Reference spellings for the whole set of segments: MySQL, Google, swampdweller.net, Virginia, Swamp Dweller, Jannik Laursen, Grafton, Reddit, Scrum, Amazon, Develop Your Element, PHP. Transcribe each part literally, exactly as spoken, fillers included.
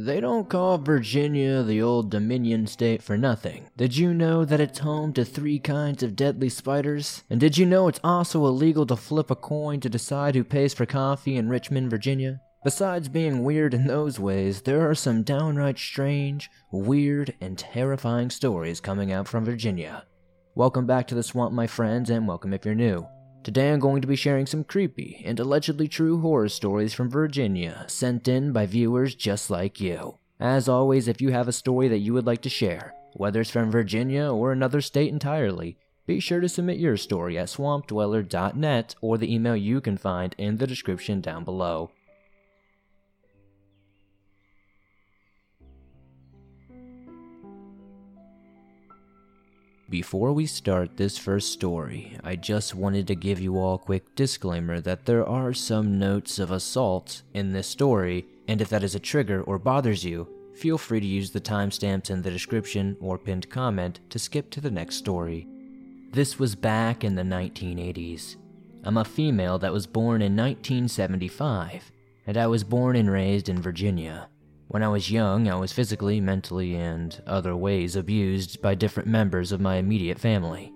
They don't call Virginia the old Dominion state for nothing. Did you know that it's home to three kinds of deadly spiders? And did you know it's also illegal to flip a coin to decide who pays for coffee in Richmond, Virginia? Besides being weird in those ways, there are some downright strange, weird, and terrifying stories coming out from Virginia. Welcome back to the swamp, my friends, and welcome if you're new. Today I'm going to be sharing some creepy and allegedly true horror stories from Virginia, sent in by viewers just like you. As always, if you have a story that you would like to share, whether it's from Virginia or another state entirely, be sure to submit your story at swamp dweller dot net or the email you can find in the description down below. Before we start this first story, I just wanted to give you all a quick disclaimer that there are some notes of assault in this story, and if that is a trigger or bothers you, feel free to use the timestamps in the description or pinned comment to skip to the next story. This was back in the nineteen eighties. I'm a female that was born in nineteen seventy-five, and I was born and raised in Virginia. When I was young, I was physically, mentally, and other ways abused by different members of my immediate family.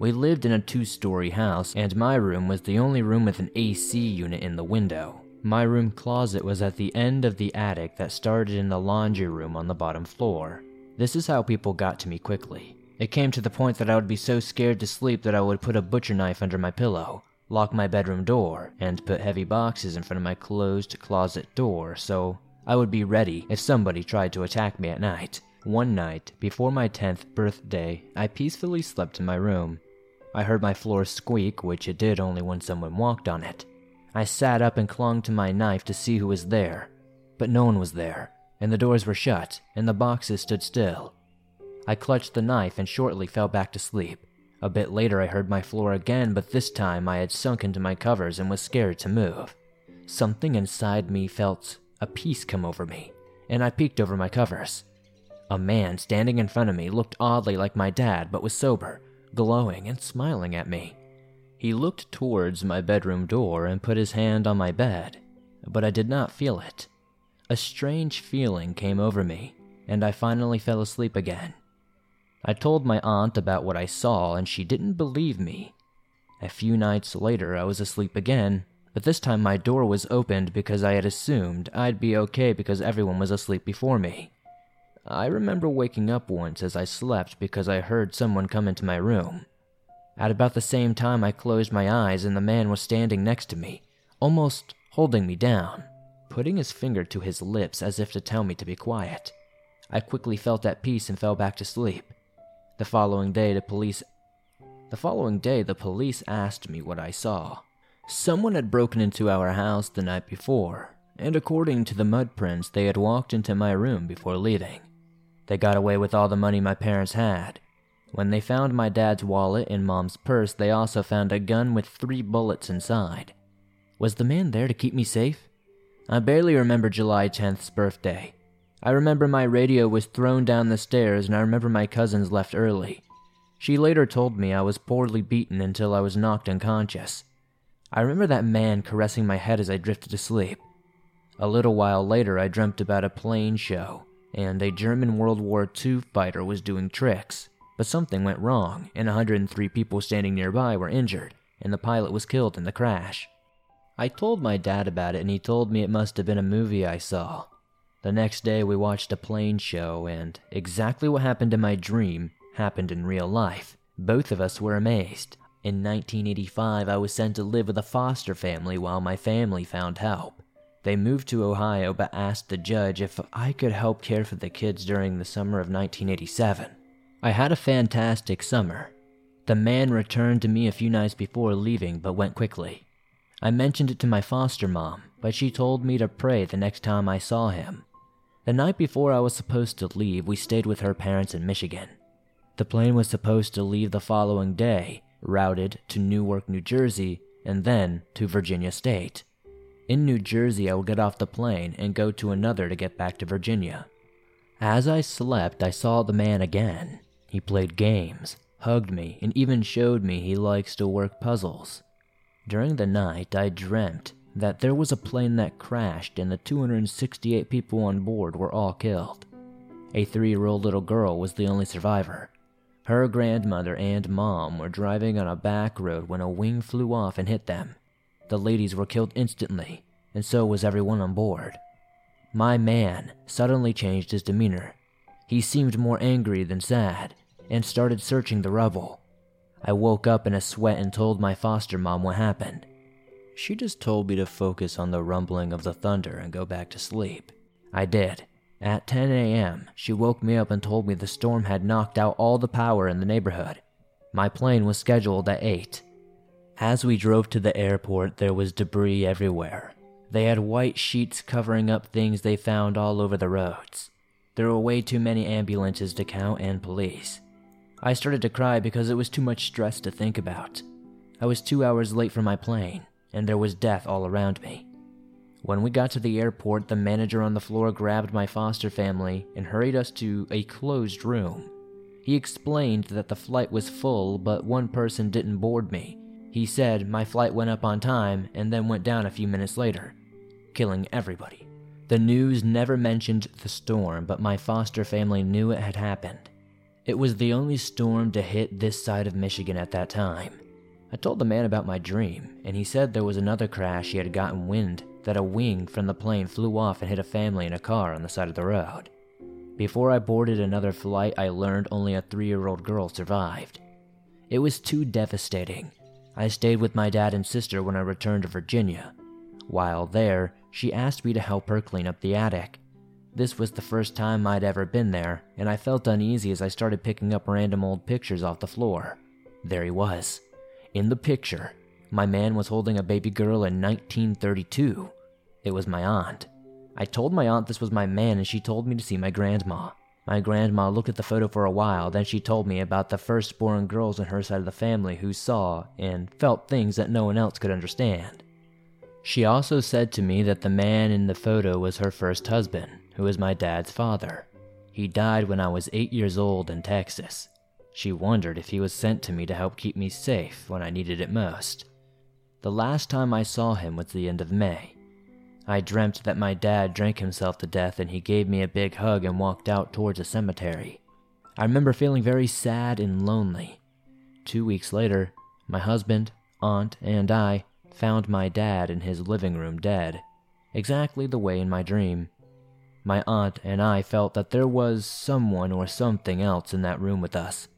We lived in a two-story house, and my room was the only room with an A C unit in the window. My room closet was at the end of the attic that started in the laundry room on the bottom floor. This is how people got to me quickly. It came to the point that I would be so scared to sleep that I would put a butcher knife under my pillow, lock my bedroom door, and put heavy boxes in front of my closed closet door, so I would be ready if somebody tried to attack me at night. One night, before my tenth birthday, I peacefully slept in my room. I heard my floor squeak, which it did only when someone walked on it. I sat up and clung to my knife to see who was there, but no one was there, and the doors were shut, and the boxes stood still. I clutched the knife and shortly fell back to sleep. A bit later I heard my floor again, but this time I had sunk into my covers and was scared to move. Something inside me felt a peace come over me, and I peeked over my covers. A man standing in front of me looked oddly like my dad, but was sober, glowing, and smiling at me. He looked towards my bedroom door and put his hand on my bed, but I did not feel it. A strange feeling came over me, and I finally fell asleep again. I told my aunt about what I saw, and she didn't believe me. A few nights later, I was asleep again, but this time my door was opened because I had assumed I'd be okay because everyone was asleep before me. I remember waking up once as I slept because I heard someone come into my room. At about the same time I closed my eyes and the man was standing next to me, almost holding me down, putting his finger to his lips as if to tell me to be quiet. I quickly felt at peace and fell back to sleep. The following day the police, the following day, the police asked me what I saw. Someone had broken into our house the night before, and according to the mud prints, they had walked into my room before leaving. They got away with all the money my parents had. When they found my dad's wallet and mom's purse, they also found a gun with three bullets inside. Was the man there to keep me safe? I barely remember July tenth's birthday. I remember my radio was thrown down the stairs, and I remember my cousins left early. She later told me I was poorly beaten until I was knocked unconscious. I remember that man caressing my head as I drifted to sleep. A little while later, I dreamt about a plane show, and a German World War Two fighter was doing tricks, but something went wrong, and one hundred three people standing nearby were injured, and the pilot was killed in the crash. I told my dad about it, and he told me it must have been a movie I saw. The next day, we watched a plane show, and exactly what happened in my dream happened in real life. Both of us were amazed. In nineteen eighty-five, I was sent to live with a foster family while my family found help. They moved to Ohio but asked the judge if I could help care for the kids during the summer of nineteen eighty-seven. I had a fantastic summer. The man returned to me a few nights before leaving but went quickly. I mentioned it to my foster mom, but she told me to pray the next time I saw him. The night before I was supposed to leave, we stayed with her parents in Michigan. The plane was supposed to leave the following day, routed to Newark, New Jersey, and then to Virginia State. In New Jersey, I would get off the plane and go to another to get back to Virginia. As I slept, I saw the man again. He played games, hugged me, and even showed me he likes to work puzzles. During the night, I dreamt that there was a plane that crashed and the two hundred sixty-eight people on board were all killed. A three-year-old little girl was the only survivor. Her grandmother and mom were driving on a back road when a wing flew off and hit them. The ladies were killed instantly, and so was everyone on board. My man suddenly changed his demeanor. He seemed more angry than sad, and started searching the rubble. I woke up in a sweat and told my foster mom what happened. She just told me to focus on the rumbling of the thunder and go back to sleep. I did. At ten a.m., she woke me up and told me the storm had knocked out all the power in the neighborhood. My plane was scheduled at eight. As we drove to the airport, there was debris everywhere. They had white sheets covering up things they found all over the roads. There were way too many ambulances to count and police. I started to cry because it was too much stress to think about. I was two hours late for my plane, and there was death all around me. When we got to the airport, the manager on the floor grabbed my foster family and hurried us to a closed room. He explained that the flight was full, but one person didn't board me. He said my flight went up on time and then went down a few minutes later, killing everybody. The news never mentioned the storm, but my foster family knew it had happened. It was the only storm to hit this side of Michigan at that time. I told the man about my dream, and he said there was another crash he had gotten wind that a wing from the plane flew off and hit a family in a car on the side of the road. Before I boarded another flight, I learned only a three-year-old girl survived. It was too devastating. I stayed with my dad and sister when I returned to Virginia. While there, she asked me to help her clean up the attic. This was the first time I'd ever been there, and I felt uneasy as I started picking up random old pictures off the floor. There he was. In the picture, my man was holding a baby girl in nineteen thirty-two. It was my aunt. I told my aunt this was my man, and she told me to see my grandma. My grandma looked at the photo for a while, then she told me about the firstborn girls on her side of the family who saw and felt things that no one else could understand. She also said to me that the man in the photo was her first husband, who was my dad's father. He died when I was eight years old in Texas. She wondered if he was sent to me to help keep me safe when I needed it most. The last time I saw him was the end of May. I dreamt that my dad drank himself to death and he gave me a big hug and walked out towards a cemetery. I remember feeling very sad and lonely. Two weeks later, my husband, aunt, and I found my dad in his living room dead, exactly the way in my dream. My aunt and I felt that there was someone or something else in that room with us.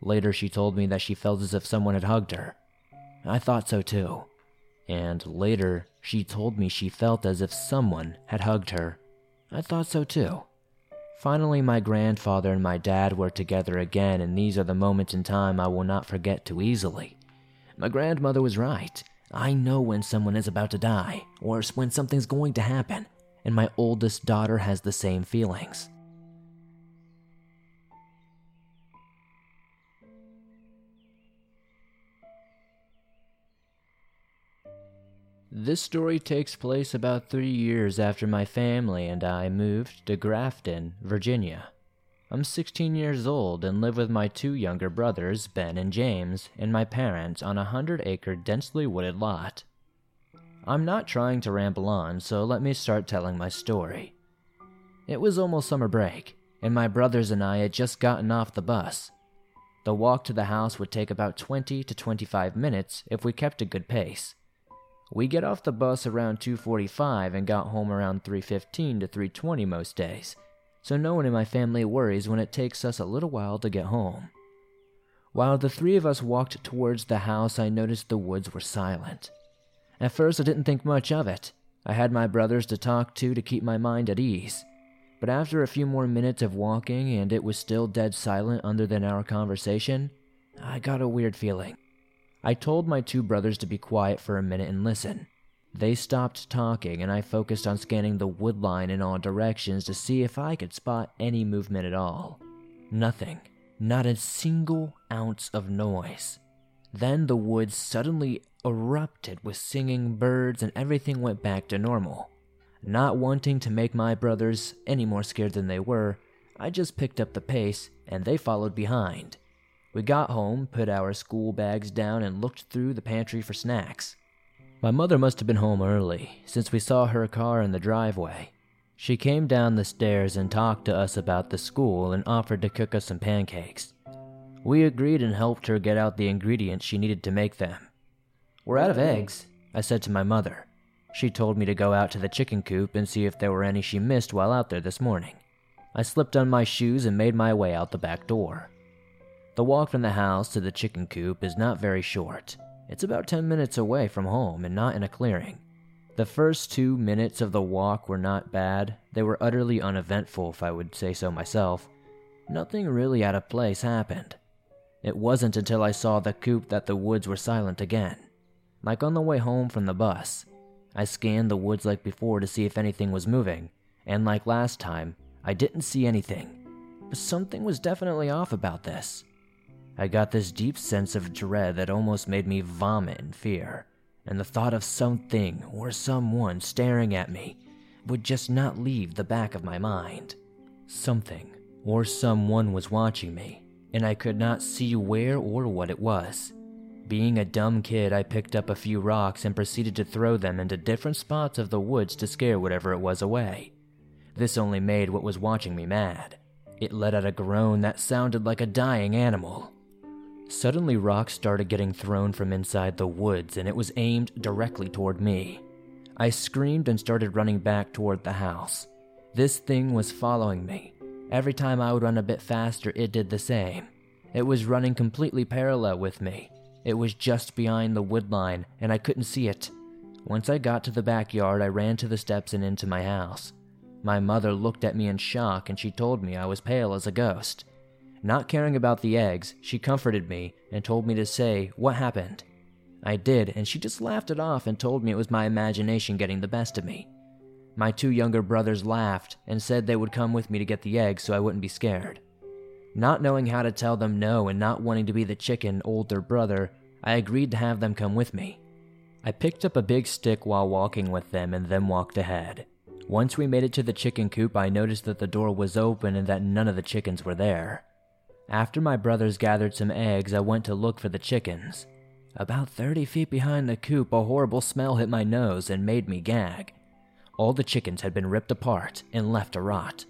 Later, she told me that she felt as if someone had hugged her. I thought so too. And later, she told me she felt as if someone had hugged her. I thought so too. Finally, my grandfather and my dad were together again, and these are the moments in time I will not forget too easily. My grandmother was right. I know when someone is about to die, or when something's going to happen, and my oldest daughter has the same feelings. This story takes place about three years after my family and I moved to Grafton, Virginia. I'm sixteen years old and live with my two younger brothers, Ben and James, and my parents on a hundred-acre densely wooded lot. I'm not trying to ramble on, so let me start telling my story. It was almost summer break, and my brothers and I had just gotten off the bus. The walk to the house would take about twenty to twenty-five minutes if we kept a good pace. We get off the bus around two forty-five and got home around three fifteen to three twenty most days, so no one in my family worries when it takes us a little while to get home. While the three of us walked towards the house, I noticed the woods were silent. At first, I didn't think much of it. I had my brothers to talk to to keep my mind at ease. But after a few more minutes of walking and it was still dead silent other than our conversation, I got a weird feeling. I told my two brothers to be quiet for a minute and listen. They stopped talking and I focused on scanning the wood line in all directions to see if I could spot any movement at all. Nothing. Not a single ounce of noise. Then the woods suddenly erupted with singing birds and everything went back to normal. Not wanting to make my brothers any more scared than they were, I just picked up the pace and they followed behind. We got home, put our school bags down, and looked through the pantry for snacks. My mother must have been home early, since we saw her car in the driveway. She came down the stairs and talked to us about the school and offered to cook us some pancakes. We agreed and helped her get out the ingredients she needed to make them. "We're out of eggs," I said to my mother. She told me to go out to the chicken coop and see if there were any she missed while out there this morning. I slipped on my shoes and made my way out the back door. The walk from the house to the chicken coop is not very short. It's about ten minutes away from home and not in a clearing. The first two minutes of the walk were not bad. They were utterly uneventful, if I would say so myself. Nothing really out of place happened. It wasn't until I saw the coop that the woods were silent again. Like on the way home from the bus, I scanned the woods like before to see if anything was moving, and like last time, I didn't see anything. But something was definitely off about this. I got this deep sense of dread that almost made me vomit in fear, and the thought of something or someone staring at me would just not leave the back of my mind. Something or someone was watching me, and I could not see where or what it was. Being a dumb kid, I picked up a few rocks and proceeded to throw them into different spots of the woods to scare whatever it was away. This only made what was watching me mad. It let out a groan that sounded like a dying animal. Suddenly, rocks started getting thrown from inside the woods, and it was aimed directly toward me. I screamed and started running back toward the house. This thing was following me. Every time I would run a bit faster, it did the same. It was running completely parallel with me. It was just behind the wood line, and I couldn't see it. Once I got to the backyard, I ran to the steps and into my house. My mother looked at me in shock, and she told me I was pale as a ghost. Not caring about the eggs, she comforted me and told me to say what happened. I did, and she just laughed it off and told me it was my imagination getting the best of me. My two younger brothers laughed and said they would come with me to get the eggs so I wouldn't be scared. Not knowing how to tell them no and not wanting to be the chicken older brother, I agreed to have them come with me. I picked up a big stick while walking with them and then walked ahead. Once we made it to the chicken coop, I noticed that the door was open and that none of the chickens were there. After my brothers gathered some eggs, I went to look for the chickens. About thirty feet behind the coop, a horrible smell hit my nose and made me gag. All the chickens had been ripped apart and left to rot.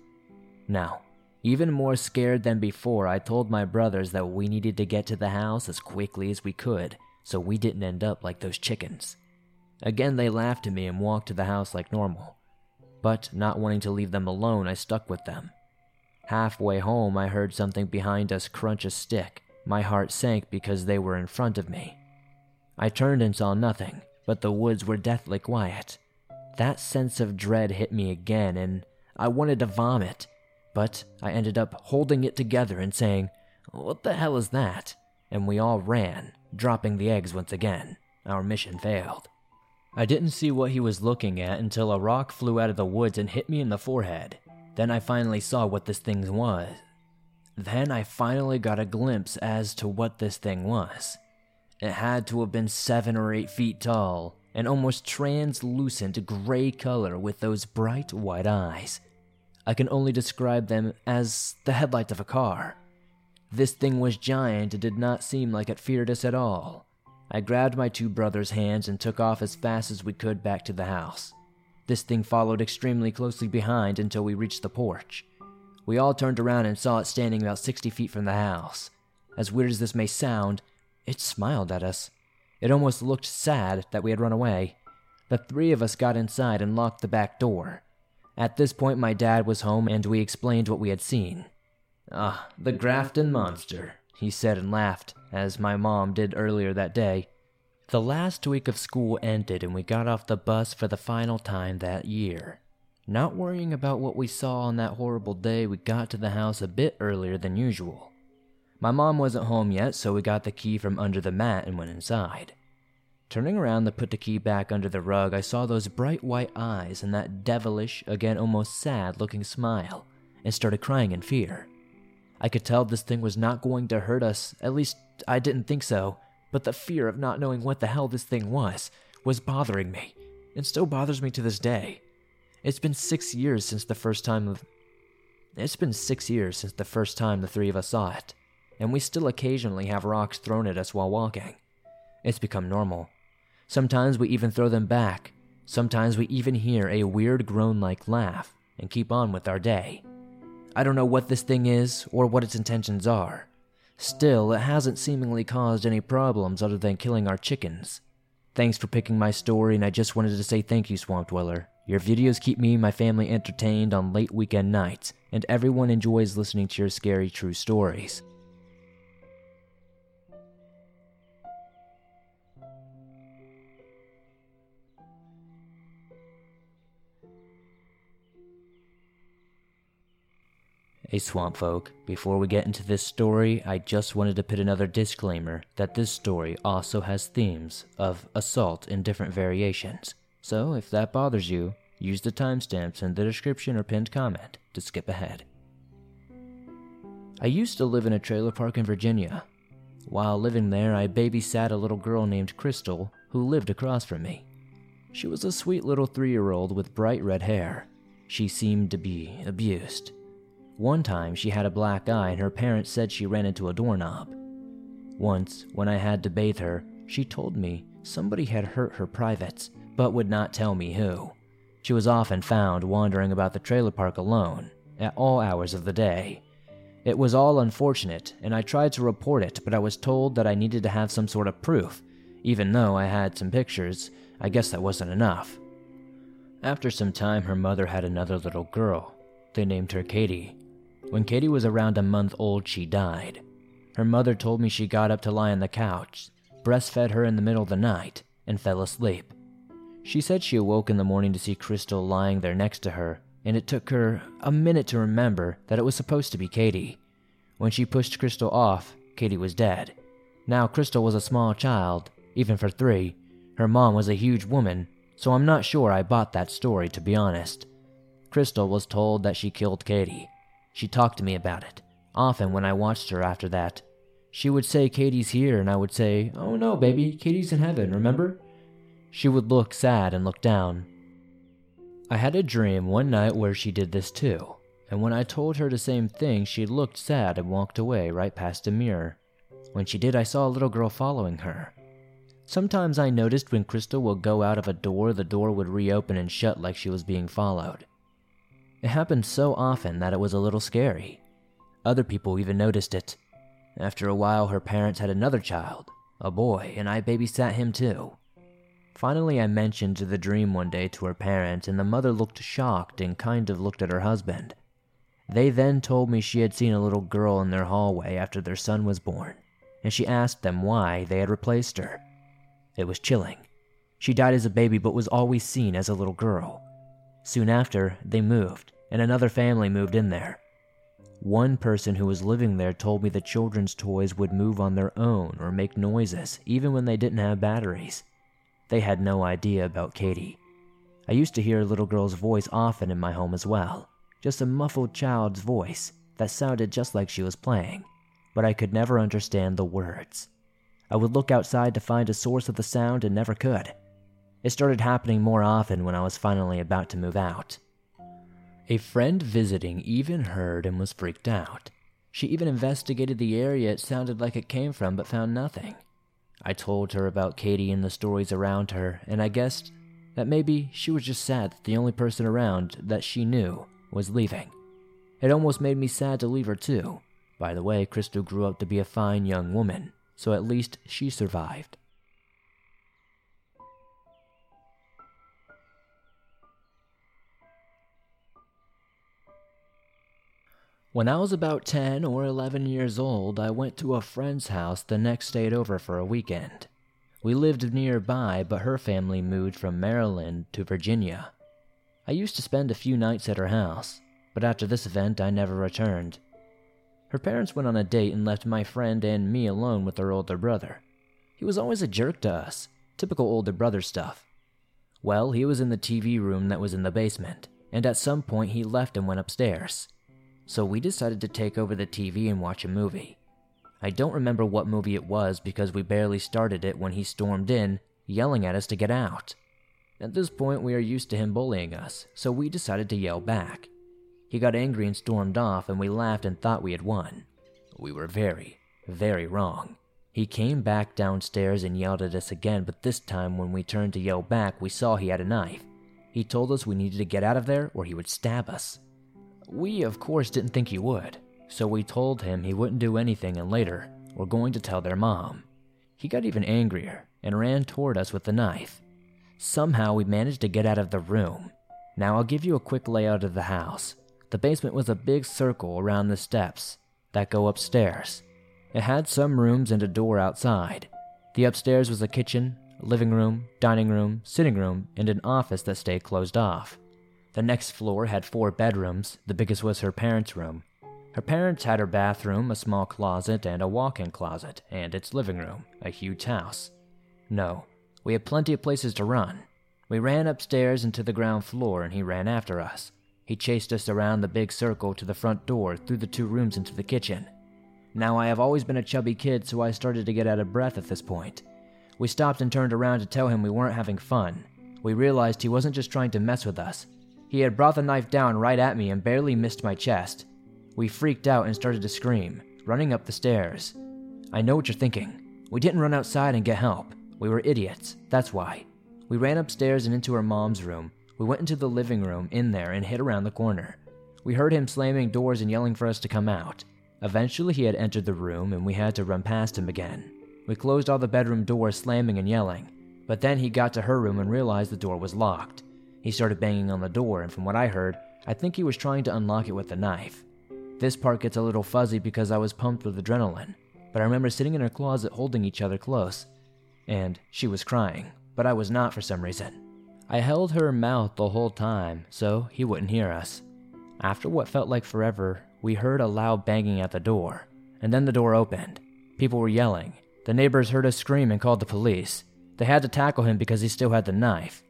Now, even more scared than before, I told my brothers that we needed to get to the house as quickly as we could so we didn't end up like those chickens. Again, they laughed at me and walked to the house like normal. But not wanting to leave them alone, I stuck with them. Halfway home, I heard something behind us crunch a stick. My heart sank because they were in front of me. I turned and saw nothing, but the woods were deathly quiet. That sense of dread hit me again, and I wanted to vomit, but I ended up holding it together and saying, "What the hell is that?" And we all ran, dropping the eggs once again. Our mission failed. I didn't see what he was looking at until a rock flew out of the woods and hit me in the forehead. Then I finally saw what this thing was. Then I finally got a glimpse as to what this thing was. It had to have been seven or eight feet tall, an almost translucent gray color with those bright white eyes. I can only describe them as the headlights of a car. This thing was giant and did not seem like it feared us at all. I grabbed my two brothers' hands and took off as fast as we could back to the house. This thing followed extremely closely behind until we reached the porch. We all turned around and saw it standing about sixty feet from the house. As weird as this may sound, it smiled at us. It almost looked sad that we had run away. The three of us got inside and locked the back door. At this point, my dad was home and we explained what we had seen. "Ah, the Grafton monster," he said and laughed, as my mom did earlier that day. The last week of school ended and we got off the bus for the final time that year. Not worrying about what we saw on that horrible day, we got to the house a bit earlier than usual. My mom wasn't home yet, so we got the key from under the mat and went inside. Turning around to put the key back under the rug, I saw those bright white eyes and that devilish, again almost sad-looking smile, and started crying in fear. I could tell this thing was not going to hurt us, at least I didn't think so. But the fear of not knowing what the hell this thing was, was bothering me, and still bothers me to this day. It's been six years since the first time of, it's been six years since the first time the three of us saw it, and we still occasionally have rocks thrown at us while walking. It's become normal. Sometimes we even throw them back. Sometimes we even hear a weird groan-like laugh and keep on with our day. I don't know what this thing is or what its intentions are. Still, it hasn't seemingly caused any problems other than killing our chickens. Thanks for picking my story, and I just wanted to say thank you, Swamp Dweller. Your videos keep me and my family entertained on late weekend nights, and everyone enjoys listening to your scary true stories. Hey swamp folk, before we get into this story, I just wanted to put another disclaimer that this story also has themes of assault in different variations. So if that bothers you, use the timestamps in the description or pinned comment to skip ahead. I used to live in a trailer park in Virginia. While living there, I babysat a little girl named Crystal who lived across from me. She was a sweet little three-year-old with bright red hair. She seemed to be abused. One time, she had a black eye and her parents said she ran into a doorknob. Once, when I had to bathe her, she told me somebody had hurt her privates, but would not tell me who. She was often found wandering about the trailer park alone, at all hours of the day. It was all unfortunate, and I tried to report it, but I was told that I needed to have some sort of proof. Even though I had some pictures, I guess that wasn't enough. After some time, her mother had another little girl. They named her Katie. When Katie was around a month old, she died. Her mother told me she got up to lie on the couch, breastfed her in the middle of the night, and fell asleep. She said she awoke in the morning to see Crystal lying there next to her, and it took her a minute to remember that it was supposed to be Katie. When she pushed Crystal off, Katie was dead. Now Crystal was a small child, even for three. Her mom was a huge woman, so I'm not sure I bought that story, to be honest. Crystal was told that she killed Katie. She talked to me about it. Often when I watched her after that, she would say, "Katie's here," and I would say, "Oh no, baby, Katie's in heaven, remember?" She would look sad and look down. I had a dream one night where she did this too, and when I told her the same thing, she looked sad and walked away right past a mirror. When she did, I saw a little girl following her. Sometimes I noticed when Crystal would go out of a door, the door would reopen and shut like she was being followed. It happened so often that it was a little scary. Other people even noticed it. After a while, her parents had another child, a boy, and I babysat him too. Finally, I mentioned the dream one day to her parents, and the mother looked shocked and kind of looked at her husband. They then told me she had seen a little girl in their hallway after their son was born, and she asked them why they had replaced her. It was chilling. She died as a baby but was always seen as a little girl. Soon after, they moved, and another family moved in there. One person who was living there told me the children's toys would move on their own or make noises, even when they didn't have batteries. They had no idea about Katie. I used to hear a little girl's voice often in my home as well, just a muffled child's voice that sounded just like she was playing, but I could never understand the words. I would look outside to find a source of the sound and never could. It started happening more often when I was finally about to move out. A friend visiting even heard and was freaked out. She even investigated the area it sounded like it came from, but found nothing. I told her about Katie and the stories around her, and I guessed that maybe she was just sad that the only person around that she knew was leaving. It almost made me sad to leave her too. By the way, Crystal grew up to be a fine young woman, so at least she survived. When I was about ten or eleven years old, I went to a friend's house the next stayed over for a weekend. We lived nearby, but her family moved from Maryland to Virginia. I used to spend a few nights at her house, but after this event, I never returned. Her parents went on a date and left my friend and me alone with her older brother. He was always a jerk to us, typical older brother stuff. Well, he was in the T V room that was in the basement, and at some point he left and went upstairs. So we decided to take over the T V and watch a movie. I don't remember what movie it was because we barely started it when he stormed in, yelling at us to get out. At this point, we are used to him bullying us, so we decided to yell back. He got angry and stormed off, and we laughed and thought we had won. We were very, very wrong. He came back downstairs and yelled at us again, but this time when we turned to yell back, we saw he had a knife. He told us we needed to get out of there or he would stab us. We, of course, didn't think he would, so we told him he wouldn't do anything and later, we're going to tell their mom. He got even angrier and ran toward us with the knife. Somehow we managed to get out of the room. Now I'll give you a quick layout of the house. The basement was a big circle around the steps that go upstairs. It had some rooms and a door outside. The upstairs was a kitchen, living room, dining room, sitting room, and an office that stayed closed off. The next floor had four bedrooms, the biggest was her parents' room. Her parents had her bathroom, a small closet, and a walk-in closet, and its living room, a huge house. No, we had plenty of places to run. We ran upstairs into the ground floor and he ran after us. He chased us around the big circle to the front door, through the two rooms into the kitchen. Now I have always been a chubby kid, so I started to get out of breath at this point. We stopped and turned around to tell him we weren't having fun. We realized he wasn't just trying to mess with us. He had brought the knife down right at me and barely missed my chest. We freaked out and started to scream, running up the stairs. I know what you're thinking. We didn't run outside and get help. We were idiots, that's why. We ran upstairs and into her mom's room. We went into the living room, in there, and hid around the corner. We heard him slamming doors and yelling for us to come out. Eventually he had entered the room and we had to run past him again. We closed all the bedroom doors, slamming and yelling. But then he got to her room and realized the door was locked. He started banging on the door and from what I heard, I think he was trying to unlock it with a knife. This part gets a little fuzzy because I was pumped with adrenaline, but I remember sitting in her closet holding each other close, and she was crying, but I was not for some reason. I held her mouth the whole time, so he wouldn't hear us. After what felt like forever, we heard a loud banging at the door, and then the door opened. People were yelling. The neighbors heard us scream and called the police. They had to tackle him because he still had the knife.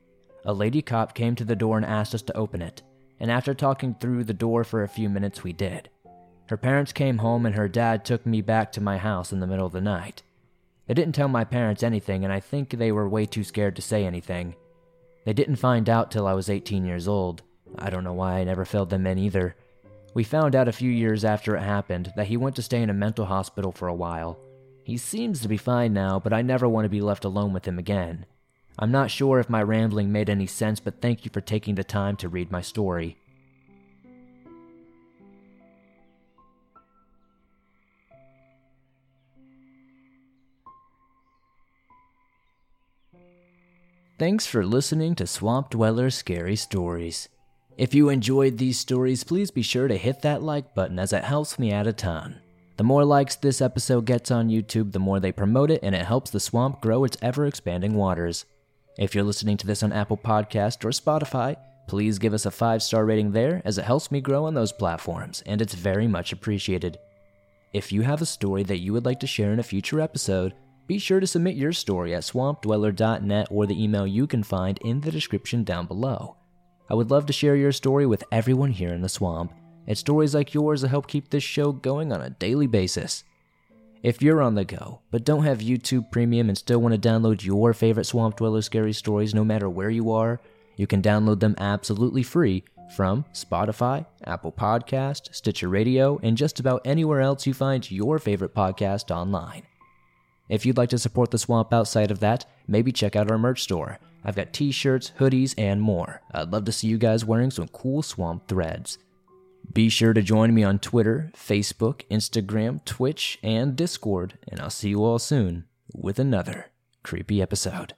A lady cop came to the door and asked us to open it, and after talking through the door for a few minutes, we did. Her parents came home and her dad took me back to my house in the middle of the night. They didn't tell my parents anything and I think they were way too scared to say anything. They didn't find out till I was eighteen years old. I don't know why I never filled them in either. We found out a few years after it happened that he went to stay in a mental hospital for a while. He seems to be fine now, but I never want to be left alone with him again. I'm not sure if my rambling made any sense, but thank you for taking the time to read my story. Thanks for listening to Swamp Dweller Scary Stories. If you enjoyed these stories, please be sure to hit that like button as it helps me out a ton. The more likes this episode gets on YouTube, the more they promote it and it helps the swamp grow its ever-expanding waters. If you're listening to this on Apple Podcasts or Spotify, please give us a five-star rating there as it helps me grow on those platforms and it's very much appreciated. If you have a story that you would like to share in a future episode, be sure to submit your story at swamp dweller dot net or the email you can find in the description down below. I would love to share your story with everyone here in the swamp. It's stories like yours that help keep this show going on a daily basis. If you're on the go, but don't have YouTube Premium and still want to download your favorite Swamp Dweller Scary Stories no matter where you are, you can download them absolutely free from Spotify, Apple Podcasts, Stitcher Radio, and just about anywhere else you find your favorite podcast online. If you'd like to support the swamp outside of that, maybe check out our merch store. I've got t-shirts, hoodies, and more. I'd love to see you guys wearing some cool swamp threads. Be sure to join me on Twitter, Facebook, Instagram, Twitch, and Discord, and I'll see you all soon with another creepy episode.